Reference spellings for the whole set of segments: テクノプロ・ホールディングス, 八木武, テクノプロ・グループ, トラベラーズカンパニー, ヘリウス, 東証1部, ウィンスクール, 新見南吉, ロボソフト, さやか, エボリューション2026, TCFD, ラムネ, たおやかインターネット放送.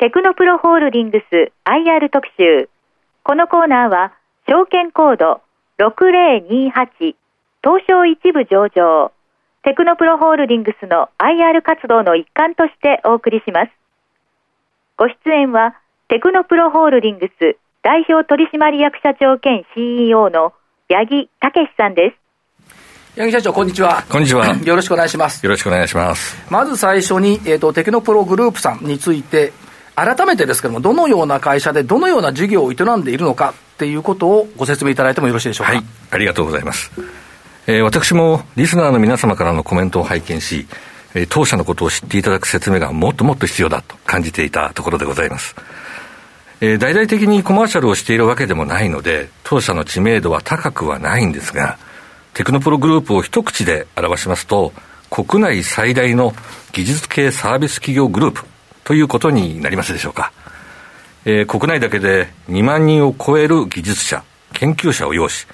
テクノプロホールディングス IR 特集。このコーナーは証券コード6028東証一部上場テクノプロホールディングスの IR 活動の一環としてお送りします。ご出演はテクノプロホールディングス代表取締役社長兼 CEO の八木武さんです。八木社長、こんにちは。こんにちは。よろしくお願いします。よろしくお願いします。まず最初に、テクノプログループさんについて、改めてですけども、どのような会社でどのような事業を営んでいるのかっていうことをご説明いただいてもよろしいでしょうか。はい、ありがとうございます。私もリスナーの皆様からのコメントを拝見し、当社のことを知っていただく説明がもっともっと必要だと感じていたところでございます。大々的にコマーシャルをしているわけでもないので、当社の知名度は高くはないんですが、テクノプログループを一口で表しますと、国内最大の技術系サービス企業グループということになりますでしょうか。国内だけで2万人を超える技術者、研究者を擁し、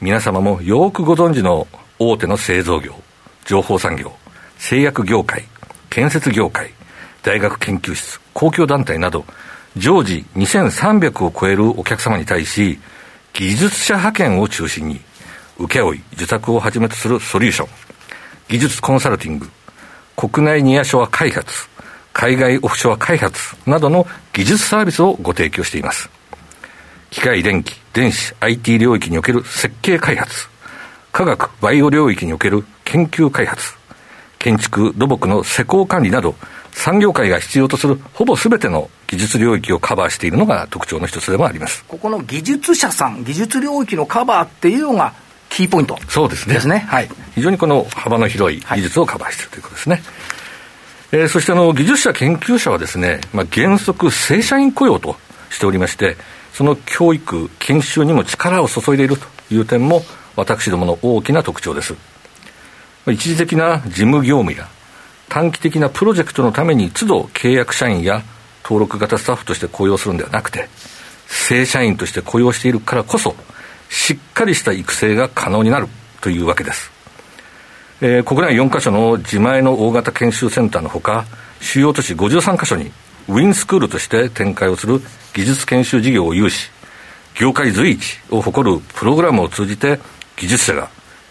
皆様もよくご存知の大手の製造業、情報産業、製薬業界、建設業界、大学研究室、公共団体など、常時2300を超えるお客様に対し、技術者派遣を中心に、請負、受託をはじめとするソリューション、技術コンサルティング、国内ニアショア開発、海外オフショア開発などの技術サービスをご提供しています。機械、電気、電子、IT 領域における設計開発、化学、バイオ領域における研究開発、建築、土木の施工管理など、産業界が必要とするほぼ全ての技術領域をカバーしているのが特徴の一つでもあります。ここの技術者さん、技術領域のカバーっていうのが、キーポイントですね。はい、非常にこの幅の広い技術をカバーしているということですね。はい、そして技術者研究者はですね、原則正社員雇用としておりまして、その教育研修にも力を注いでいるという点も私どもの大きな特徴です。一時的な事務業務や短期的なプロジェクトのために都度契約社員や登録型スタッフとして雇用するのではなくて、正社員として雇用しているからこそしっかりした育成が可能になるというわけです。国内4カ所の自前の大型研修センターのほか、主要都市53カ所にウィンスクールとして展開をする技術研修事業を有し、業界随一を誇るプログラムを通じて技術者が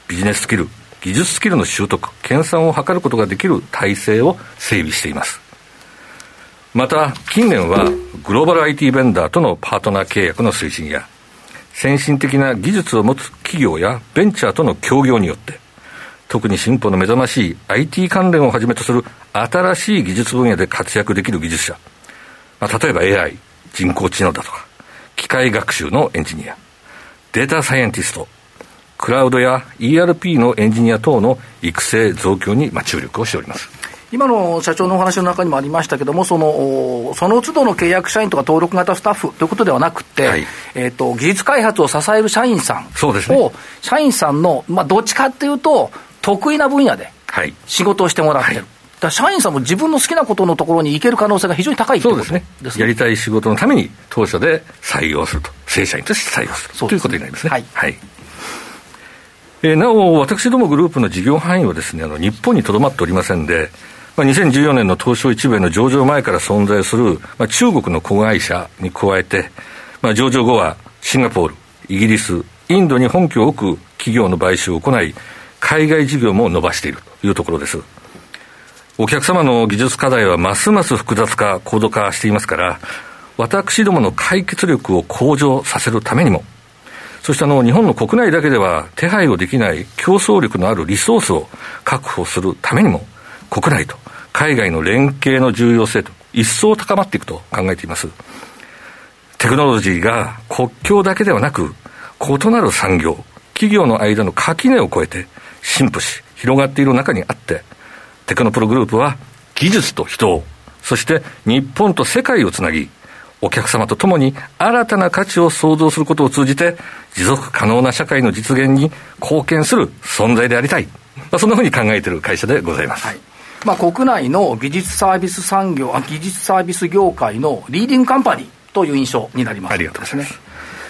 ビジネススキル、技術スキルの習得、研鑽を図ることができる体制を整備しています。また近年はグローバル IT ベンダーとのパートナー契約の推進や、先進的な技術を持つ企業やベンチャーとの協業によって、特に進歩の目覚ましい IT 関連をはじめとする新しい技術分野で活躍できる技術者、例えば AI、 人工知能だとか機械学習のエンジニア、データサイエンティスト、クラウドや ERP のエンジニア等の育成増強に注力をしております。今の社長のお話の中にもありましたけども、その都度の契約社員とか登録型スタッフということではなくて、はい、技術開発を支える社員さんを、そうですね、社員さんの、どっちかっていうと得意な分野で仕事をしてもらってる、はい、だから社員さんも自分の好きなことのところに行ける可能性が非常に高いということですね。そうですね。やりたい仕事のために当社で採用すると、正社員として採用するということになりますね。はい、はい。なお私どもグループの事業範囲はですね、日本にとどまっておりませんで、2014年の東証一部への上場前から存在する、中国の子会社に加えて、上場後はシンガポール、イギリス、インドに本拠を置く企業の買収を行い、海外事業も伸ばしているというところです。お客様の技術課題はますます複雑化、高度化していますから、私どもの解決力を向上させるためにも、そして日本の国内だけでは手配をできない競争力のあるリソースを確保するためにも、国内と海外の連携の重要性と一層高まっていくと考えています。テクノロジーが国境だけではなく、異なる産業企業の間の垣根を越えて進歩し広がっている中にあって、テクノプログループは技術と人を、そして日本と世界をつなぎ、お客様とともに新たな価値を創造することを通じて、持続可能な社会の実現に貢献する存在でありたい、そんなふうに考えている会社でございます。はい、国内の技術サービス産業、技術サービス業界のリーディングカンパニーという印象になります。ありがとうございます。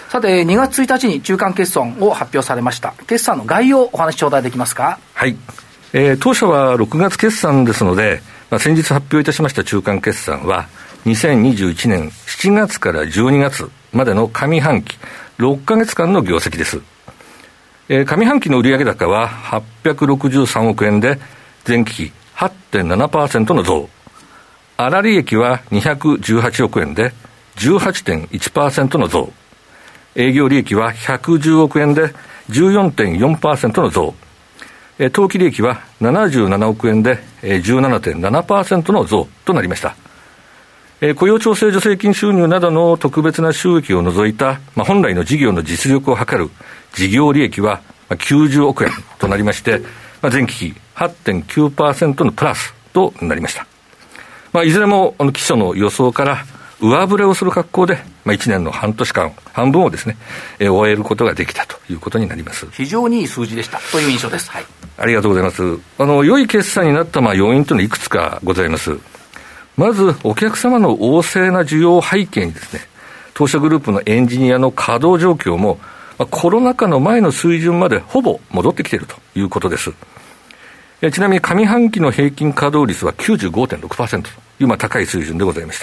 さて、2月1日に中間決算を発表されました。決算の概要をお話し頂戴できますか。はい、当社は6月決算ですので、先日発表いたしました中間決算は2021年7月から12月までの上半期6ヶ月間の業績です。上半期の売上高は863億円で前期比 8.7% の増、粗利益は218億円で 18.1% の増、営業利益は110億円で 14.4% の増、当期利益は77億円で 17.7% の増となりました。雇用調整助成金収入などの特別な収益を除いた、本来の事業の実力を図る事業利益は90億円となりまして、前期比 8.9% のプラスとなりました。いずれも期初の予想から上振れをする格好で、1年の半年間半分をですね、終えることができたということになります。非常にいい数字でしたという印象です、はい、ありがとうございます。良い決算になった要因というのはいくつかございます。まずお客様の旺盛な需要を背景にですね、当社グループのエンジニアの稼働状況も、コロナ禍の前の水準までほぼ戻ってきているということです。ちなみに上半期の平均稼働率は 95.6% という高い水準でございまし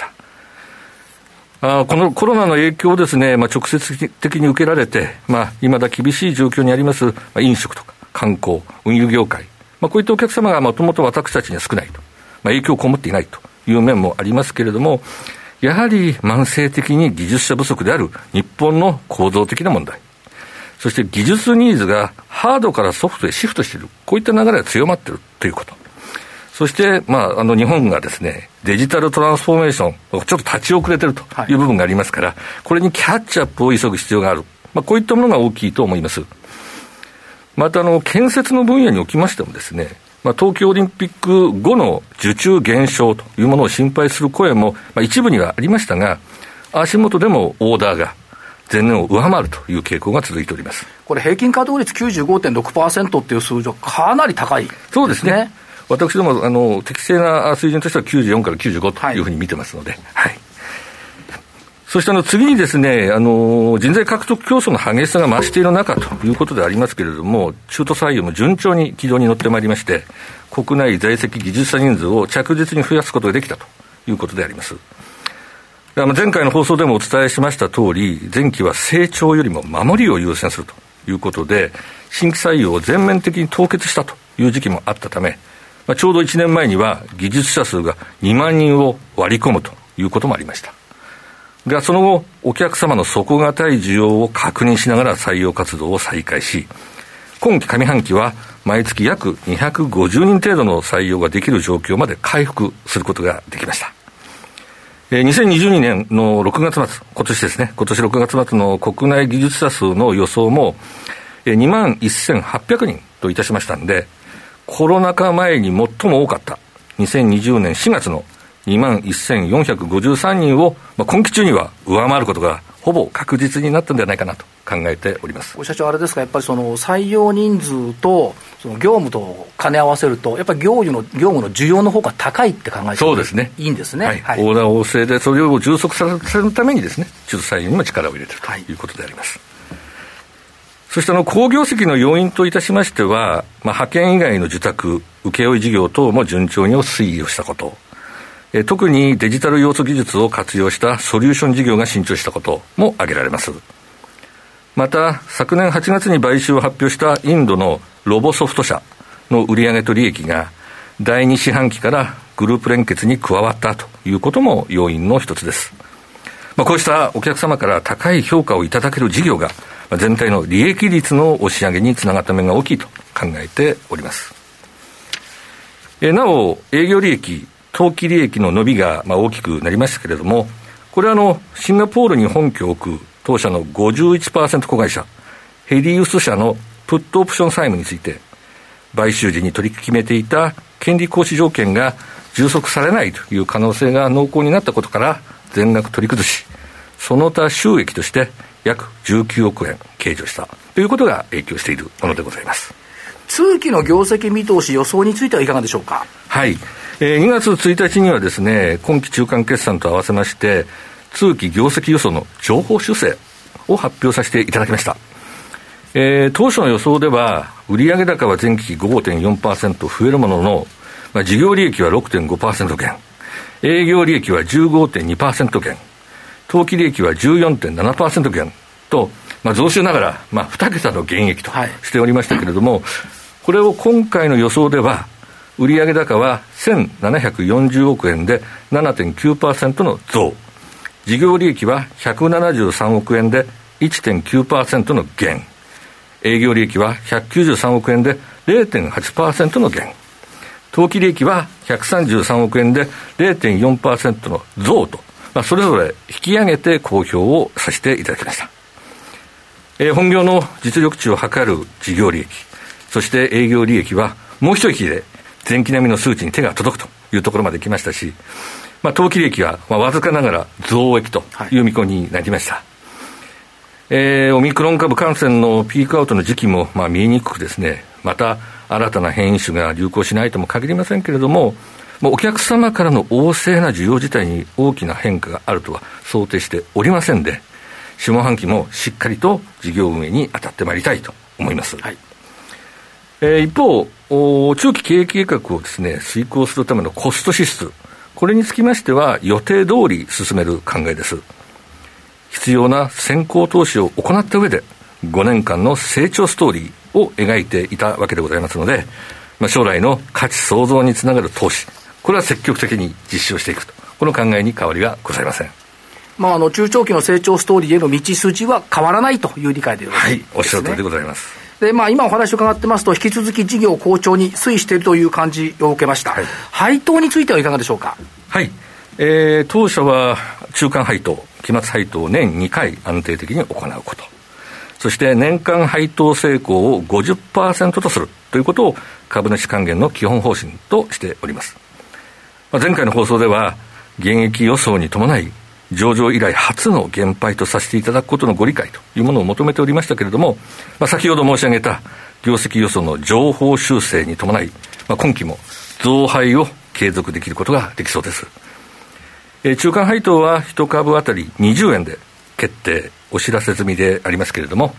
た。このコロナの影響をですね、直接的に受けられて、いまだ厳しい状況にあります、飲食とか観光、運輸業界、こういったお客様がもともと私たちには少ないと、影響を被っていないという面もありますけれども、やはり慢性的に技術者不足である日本の構造的な問題、そして技術ニーズがハードからソフトへシフトしている、こういった流れが強まっているということ、そして、日本がですね、デジタルトランスフォーメーション、ちょっと立ち遅れているという部分がありますから、これにキャッチアップを急ぐ必要がある。こういったものが大きいと思います。また、建設の分野におきましてもですね、東京オリンピック後の受注減少というものを心配する声も、一部にはありましたが、足元でもオーダーが前年を上回るという傾向が続いております。これ平均稼働率 95.6% っていう数字はかなり高いですね。そうですね。私ども適正な水準としては94から95というふうに見てますので、はい、そして次にですね、人材獲得競争の激しさが増している中ということでありますけれども、中途採用も順調に軌道に乗ってまいりまして、国内在籍技術者人数を着実に増やすことができたということであります。前回の放送でもお伝えしました通り、前期は成長よりも守りを優先するということで、新規採用を全面的に凍結したという時期もあったため、ちょうど1年前には技術者数が2万人を割り込むということもありましたが、その後お客様の底堅い需要を確認しながら採用活動を再開し、今期上半期は毎月約250人程度の採用ができる状況まで回復することができました。2022年の6月末、今年ですね、今年6月末の国内技術者数の予想も2万1800人といたしましたので、コロナ禍前に最も多かった2020年4月の 21,453 人を、今期中には上回ることがほぼ確実になったんではないかなと考えております。社長、あれですか、やっぱり採用人数とその業務と兼ね合わせると、やっぱり業務の需要の方が高いって考えてそうですね、いいんですね、はいはい、オーダー旺盛でそれを充足させるためにですね、中途採用にも力を入れているということであります。そして好業績の要因といたしましては、派遣以外の受託、請負事業等も順調に推移をしたこと、特にデジタル要素技術を活用したソリューション事業が伸長したことも挙げられます。また、昨年8月に買収を発表したインドのロボソフト社の売上と利益が第2四半期からグループ連結に加わったということも要因の一つです。こうしたお客様から高い評価をいただける事業が全体の利益率の押し上げにつながった面が大きいと考えております。なお、営業利益、当期利益の伸びが大きくなりましたけれども、これはシンガポールに本拠を置く当社の 51% 子会社ヘリウス社のプットオプション債務について、買収時に取り決めていた権利行使条件が充足されないという可能性が濃厚になったことから全額取り崩し、その他収益として約19億円計上したということが影響しているものでございます。通期の業績見通し予想についてはいかがでしょうか。はい、2月1日にはですね、今期中間決算と合わせまして通期業績予想の上方修正を発表させていただきました。当初の予想では売上高は前期 5.4% 増えるものの、事業利益は 6.5% 減、営業利益は 15.2% 減、当期利益は 14.7% 減と、増収ながら、2桁の減益としておりましたけれども、はい、これを今回の予想では売上高は1740億円で 7.9% の増、事業利益は173億円で 1.9% の減、営業利益は193億円で 0.8% の減、当期利益は133億円で 0.4% の増と、それぞれ引き上げて公表をさせていただきました。本業の実力値を測る事業利益、そして営業利益はもう一息で前期並みの数値に手が届くというところまで来ましたし、当期利益はわずかながら増益という見込みになりました。オミクロン株感染のピークアウトの時期も見えにくくですね、また新たな変異種が流行しないとも限りませんけれども、お客様からの旺盛な需要自体に大きな変化があるとは想定しておりませんで、下半期もしっかりと事業運営に当たってまいりたいと思います。はい。一方、中期経営計画をですね、遂行するためのコスト支出、これにつきましては予定通り進める考えです。必要な先行投資を行った上で5年間の成長ストーリーを描いていたわけでございますので、将来の価値創造につながる投資、これは積極的に実施をしていくと、この考えに変わりはございません。中長期の成長ストーリーへの道筋は変わらないという理解でよろしいですね。はい、おっしゃる通りでございます。で、今お話を伺ってますと、引き続き事業好調に推移しているという感じを受けました。はい、配当についてはいかがでしょうか。はい、当社は中間配当、期末配当を年2回安定的に行うこと、そして年間配当成功を 50% とするということを株主還元の基本方針としております。前回の放送では減益予想に伴い上場以来初の減配とさせていただくことのご理解というものを求めておりましたけれども、先ほど申し上げた業績予想の上方修正に伴い、今期も増配を継続できることができそうです。中間配当は1株当たり20円で決定お知らせ済みでありますけれども、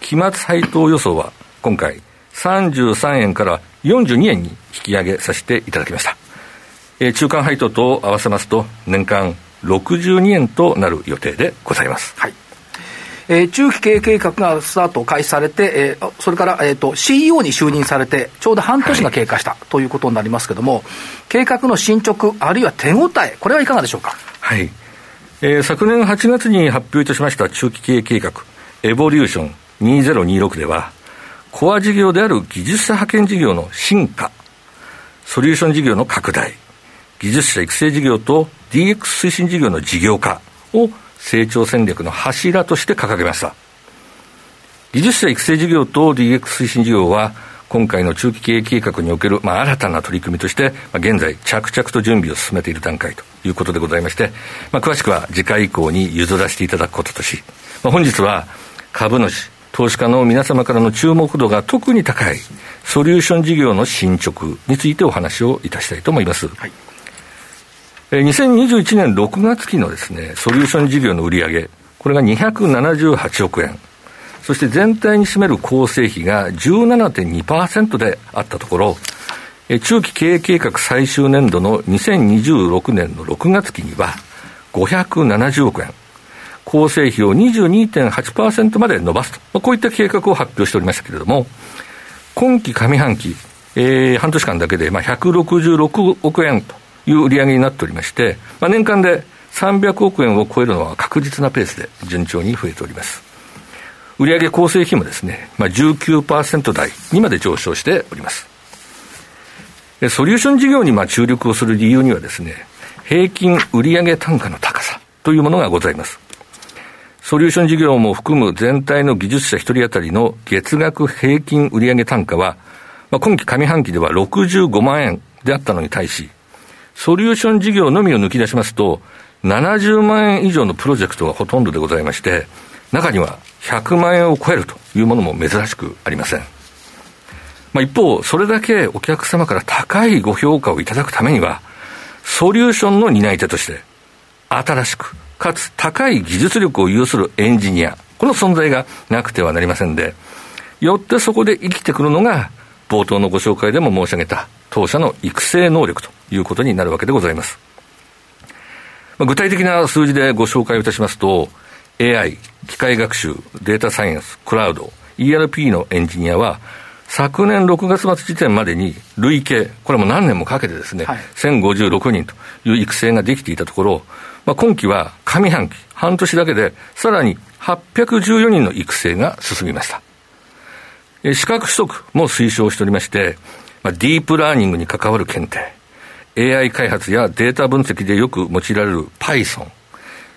期末配当予想は今回33円から42円に引き上げさせていただきました。中間配当と合わせますと年間62円となる予定でございます。はい。中期経営計画がスタート開始されて、それから、CEO に就任されてちょうど半年が経過した、はい、ということになりますけども、計画の進捗あるいは手応え、これはいかがでしょうか。はい。昨年8月に発表いたしました中期経営計画エボリューション2026では、コア事業である技術者派遣事業の進化、ソリューション事業の拡大、技術者育成事業と DX 推進事業の事業化を成長戦略の柱として掲げました。技術者育成事業と DX 推進事業は今回の中期経営計画における、新たな取り組みとして、現在着々と準備を進めている段階ということでございまして、詳しくは次回以降に譲らせていただくこととし、本日は株主投資家の皆様からの注目度が特に高いソリューション事業の進捗についてお話をいたしたいと思います。はい。2021年6月期のですね、ソリューション事業の売上、これが278億円。そして全体に占める構成比が 17.2% であったところ、中期経営計画最終年度の2026年の6月期には570億円。構成比を 22.8% まで伸ばすと。こういった計画を発表しておりましたけれども、今期上半期、半年間だけで166億円と。いう売上になっておりまして、年間で300億円を超えるのは確実なペースで順調に増えております。売上構成比もですね、19% 台にまで上昇しております。ソリューション事業に注力をする理由にはですね、平均売上単価の高さというものがございます。ソリューション事業も含む全体の技術者1人当たりの月額平均売上単価は、今期上半期では65万円であったのに対し、ソリューション事業のみを抜き出しますと70万円以上のプロジェクトがほとんどでございまして、中には100万円を超えるというものも珍しくありません。一方、それだけお客様から高いご評価をいただくためには、ソリューションの担い手として新しくかつ高い技術力を有するエンジニア、この存在がなくてはなりませんで、よってそこで生きてくるのが冒頭のご紹介でも申し上げた当社の育成能力ということになるわけでございます。具体的な数字でご紹介をいたしますと、AI、機械学習、データサイエンス、クラウド、ERP のエンジニアは、昨年6月末時点までに累計、これも何年もかけてですね、はい、1056人という育成ができていたところ、今期は上半期、半年だけでさらに814人の育成が進みました。資格取得も推奨しておりまして、ディープラーニングに関わる検定、AI 開発やデータ分析でよく用いられる Python、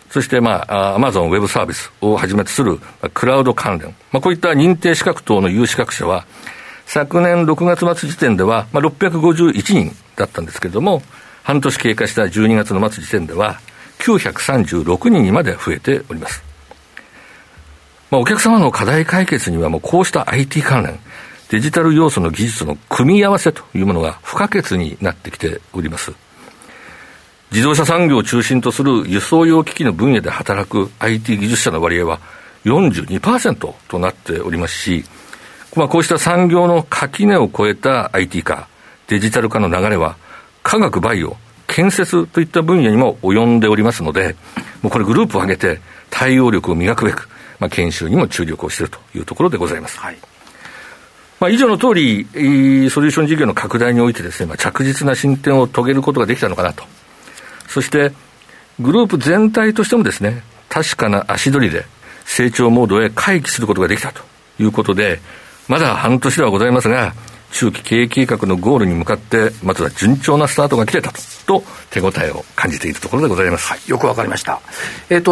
そしてAmazon ウェブサービスをはじめとするクラウド関連、こういった認定資格等の有資格者は、昨年6月末時点では651人だったんですけれども、半年経過した12月の末時点では936人にまで増えております。お客様の課題解決にはこうした IT 関連、デジタル要素の技術の組み合わせというものが不可欠になってきております。自動車産業を中心とする輸送用機器の分野で働く IT 技術者の割合は 42% となっておりますし、こうした産業の垣根を越えた IT 化、デジタル化の流れは科学バイオ、建設といった分野にも及んでおりますので、これグループを挙げて対応力を磨くべく、研修にも注力をしているというところでございます。はい、以上の通り、ソリューション事業の拡大においてですね、着実な進展を遂げることができたのかなと。そしてグループ全体としてもですね、確かな足取りで成長モードへ回帰することができたということで、まだ半年ではございますが、中期経営計画のゴールに向かってまずは順調なスタートが切れたと手応えを感じているところでございます、はい、よくわかりました。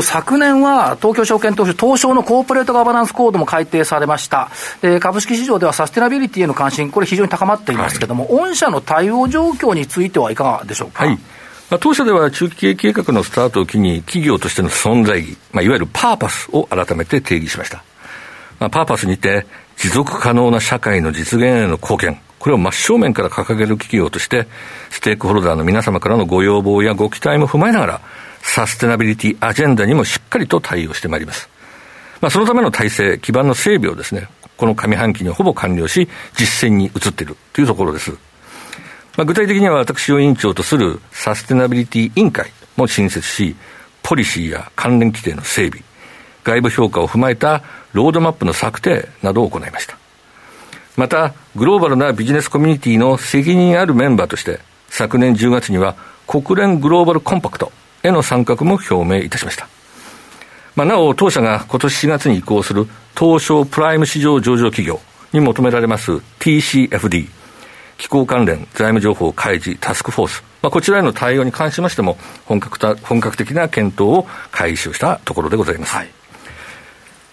昨年は東京証券投資東証のコーポレートガバナンスコードも改定されました。株式市場ではサステナビリティへの関心、これ非常に高まっていますけれども、はい、御社の対応状況についてはいかがでしょうか。はい、当社では中期経営計画のスタートを機に企業としての存在意義、いわゆるパーパスを改めて定義しました。パーパスにて持続可能な社会の実現への貢献、これを真正面から掲げる企業として、ステークホルダーの皆様からのご要望やご期待も踏まえながら、サステナビリティアジェンダにもしっかりと対応してまいります。そのための体制、基盤の整備をですね、この上半期にほぼ完了し、実践に移っているというところです。具体的には私を委員長とするサステナビリティ委員会も新設し、ポリシーや関連規定の整備、外部評価を踏まえたロードマップの策定などを行いました。また、グローバルなビジネスコミュニティの責任あるメンバーとして、昨年10月には国連グローバルコンパクトへの参画も表明いたしました。なお、当社が今年4月に移行する東証プライム市場上場企業に求められます TCFD、気候関連財務情報開示タスクフォース、こちらへの対応に関しましても本格的な検討を開始をしたところでございます、はい。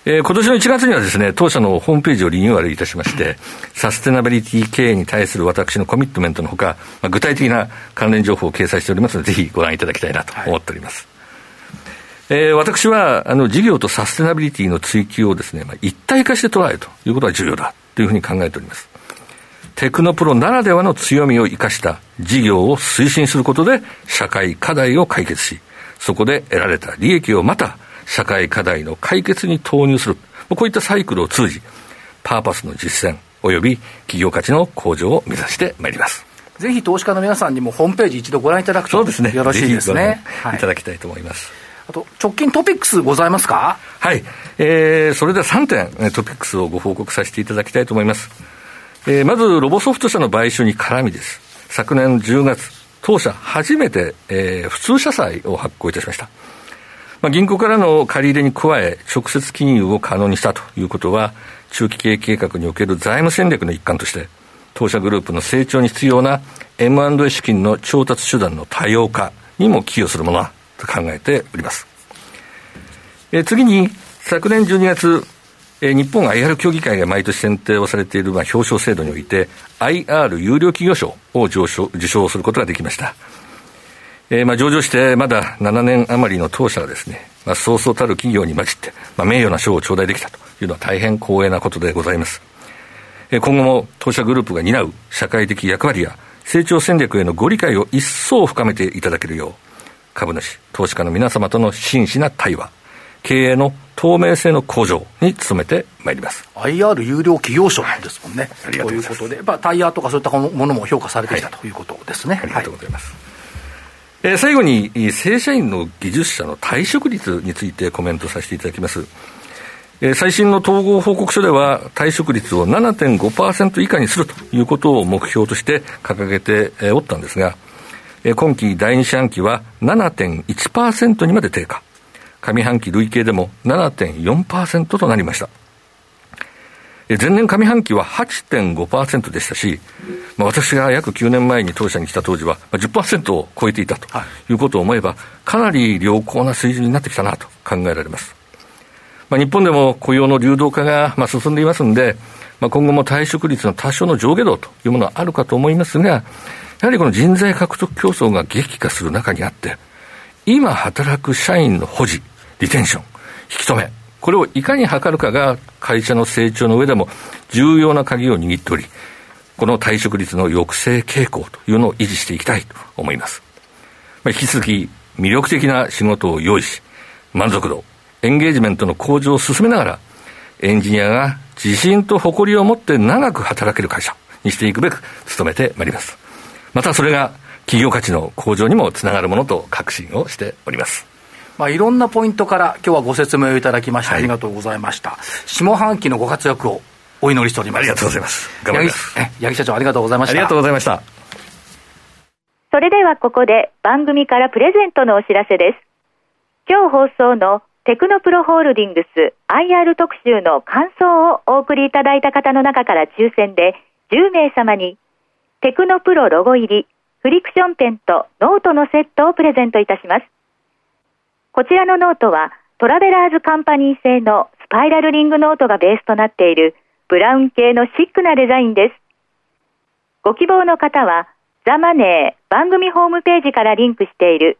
今年の1月にはですね、当社のホームページをリニューアルいたしましてサステナビリティ経営に対する私のコミットメントのほか、具体的な関連情報を掲載しておりますので、ぜひご覧いただきたいなと思っております。はい、私は事業とサステナビリティの追求をですね、一体化して捉えるということが重要だというふうに考えております。テクノプロならではの強みを生かした事業を推進することで社会課題を解決し、そこで得られた利益をまた社会課題の解決に投入する、こういったサイクルを通じ、パーパスの実践および企業価値の向上を目指してまいります。ぜひ投資家の皆さんにもホームページ一度ご覧いただくと、ね、よろしいですね。いただきたいと思います。はい、あと直近トピックスございますか。はい、それでは3点トピックスをご報告させていただきたいと思います。まずロボソフト社の買収に絡みです。昨年10月当社初めて、普通社債を発行いたしました。銀行からの借り入れに加え直接金融を可能にしたということは、中期経営計画における財務戦略の一環として当社グループの成長に必要な M&A 資金の調達手段の多様化にも寄与するものだと考えております。次に昨年12月日本 IR 協議会が毎年選定をされている表彰制度において IR 優良企業賞を受賞することができました。上場してまだ7年余りの当社がですね、そうそうたる企業に混じって、名誉な賞を頂戴できたというのは大変光栄なことでございます。今後も当社グループが担う社会的役割や成長戦略へのご理解を一層深めていただけるよう、株主投資家の皆様との真摯な対話、経営の透明性の向上に努めてまいります。 IR 有料企業賞ですもんね、はい、ありがとうございます。ということで、タイヤとかそういったものも評価されてきた、はい、ということですね。ありがとうございます。最後に正社員の技術者の退職率についてコメントさせていただきます。最新の統合報告書では退職率を 7.5% 以下にするということを目標として掲げておったんですが、今期第2四半期は 7.1% にまで低下、上半期累計でも 7.4% となりました。前年上半期は 8.5% でしたし、私が約9年前に当社に来た当時は 10% を超えていたということを思えば、かなり良好な水準になってきたなと考えられます。日本でも雇用の流動化が進んでいますので、今後も退職率の多少の上下動というものはあるかと思いますが、やはりこの人材獲得競争が激化する中にあって、今働く社員の保持、リテンション、引き止め、これをいかに図るかが会社の成長の上でも重要な鍵を握っており、この退職率の抑制傾向というのを維持していきたいと思います。引き続き魅力的な仕事を用意し、満足度、エンゲージメントの向上を進めながら、エンジニアが自信と誇りを持って長く働ける会社にしていくべく努めてまいります。またそれが企業価値の向上にもつながるものと確信をしております。いろんなポイントから今日はご説明をいただきまして、はい、ありがとうございました。下半期のご活躍をお祈りしております。ありがとうございます。頑張ります。八木社長、ありがとうございました。ありがとうございました。それではここで番組からプレゼントのお知らせです。今日放送のテクノプロホールディングス IR 特集の感想をお送りいただいた方の中から抽選で10名様にテクノプロロゴ入りフリクションペンとノートのセットをプレゼントいたします。こちらのノートはトラベラーズカンパニー製のスパイラルリングノートがベースとなっているブラウン系のシックなデザインです。ご希望の方はザ・マネー番組ホームページからリンクしている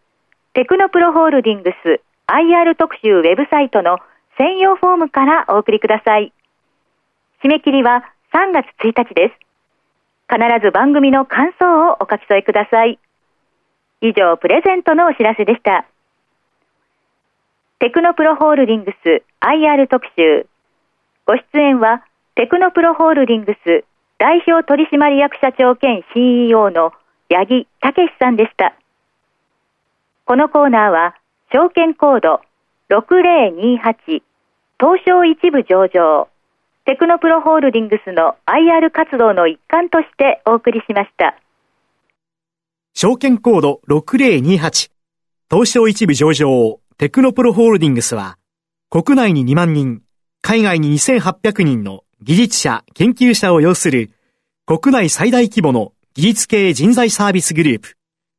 テクノプロホールディングスIR 特集ウェブサイトの専用フォームからお送りください。締め切りは3月1日です。必ず番組の感想をお書き添えください。以上、プレゼントのお知らせでした。テクノプロホールディングス IR 特集。ご出演はテクノプロホールディングス代表取締役社長兼 CEO の八木健さんでした。このコーナーは証券コード6028東証一部上場テクノプロホールディングスの IR 活動の一環としてお送りしました。証券コード6028東証一部上場テクノプロホールディングスは、国内に2万人海外に2800人の技術者研究者を擁する国内最大規模の技術系人材サービスグループ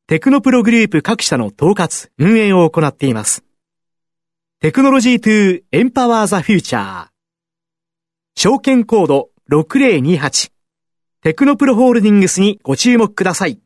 テクノプログループ各社の統括、運営を行っています。テクノロジー2エンパワーザフューチャー。証券コード6028。テクノプロホールディングスにご注目ください。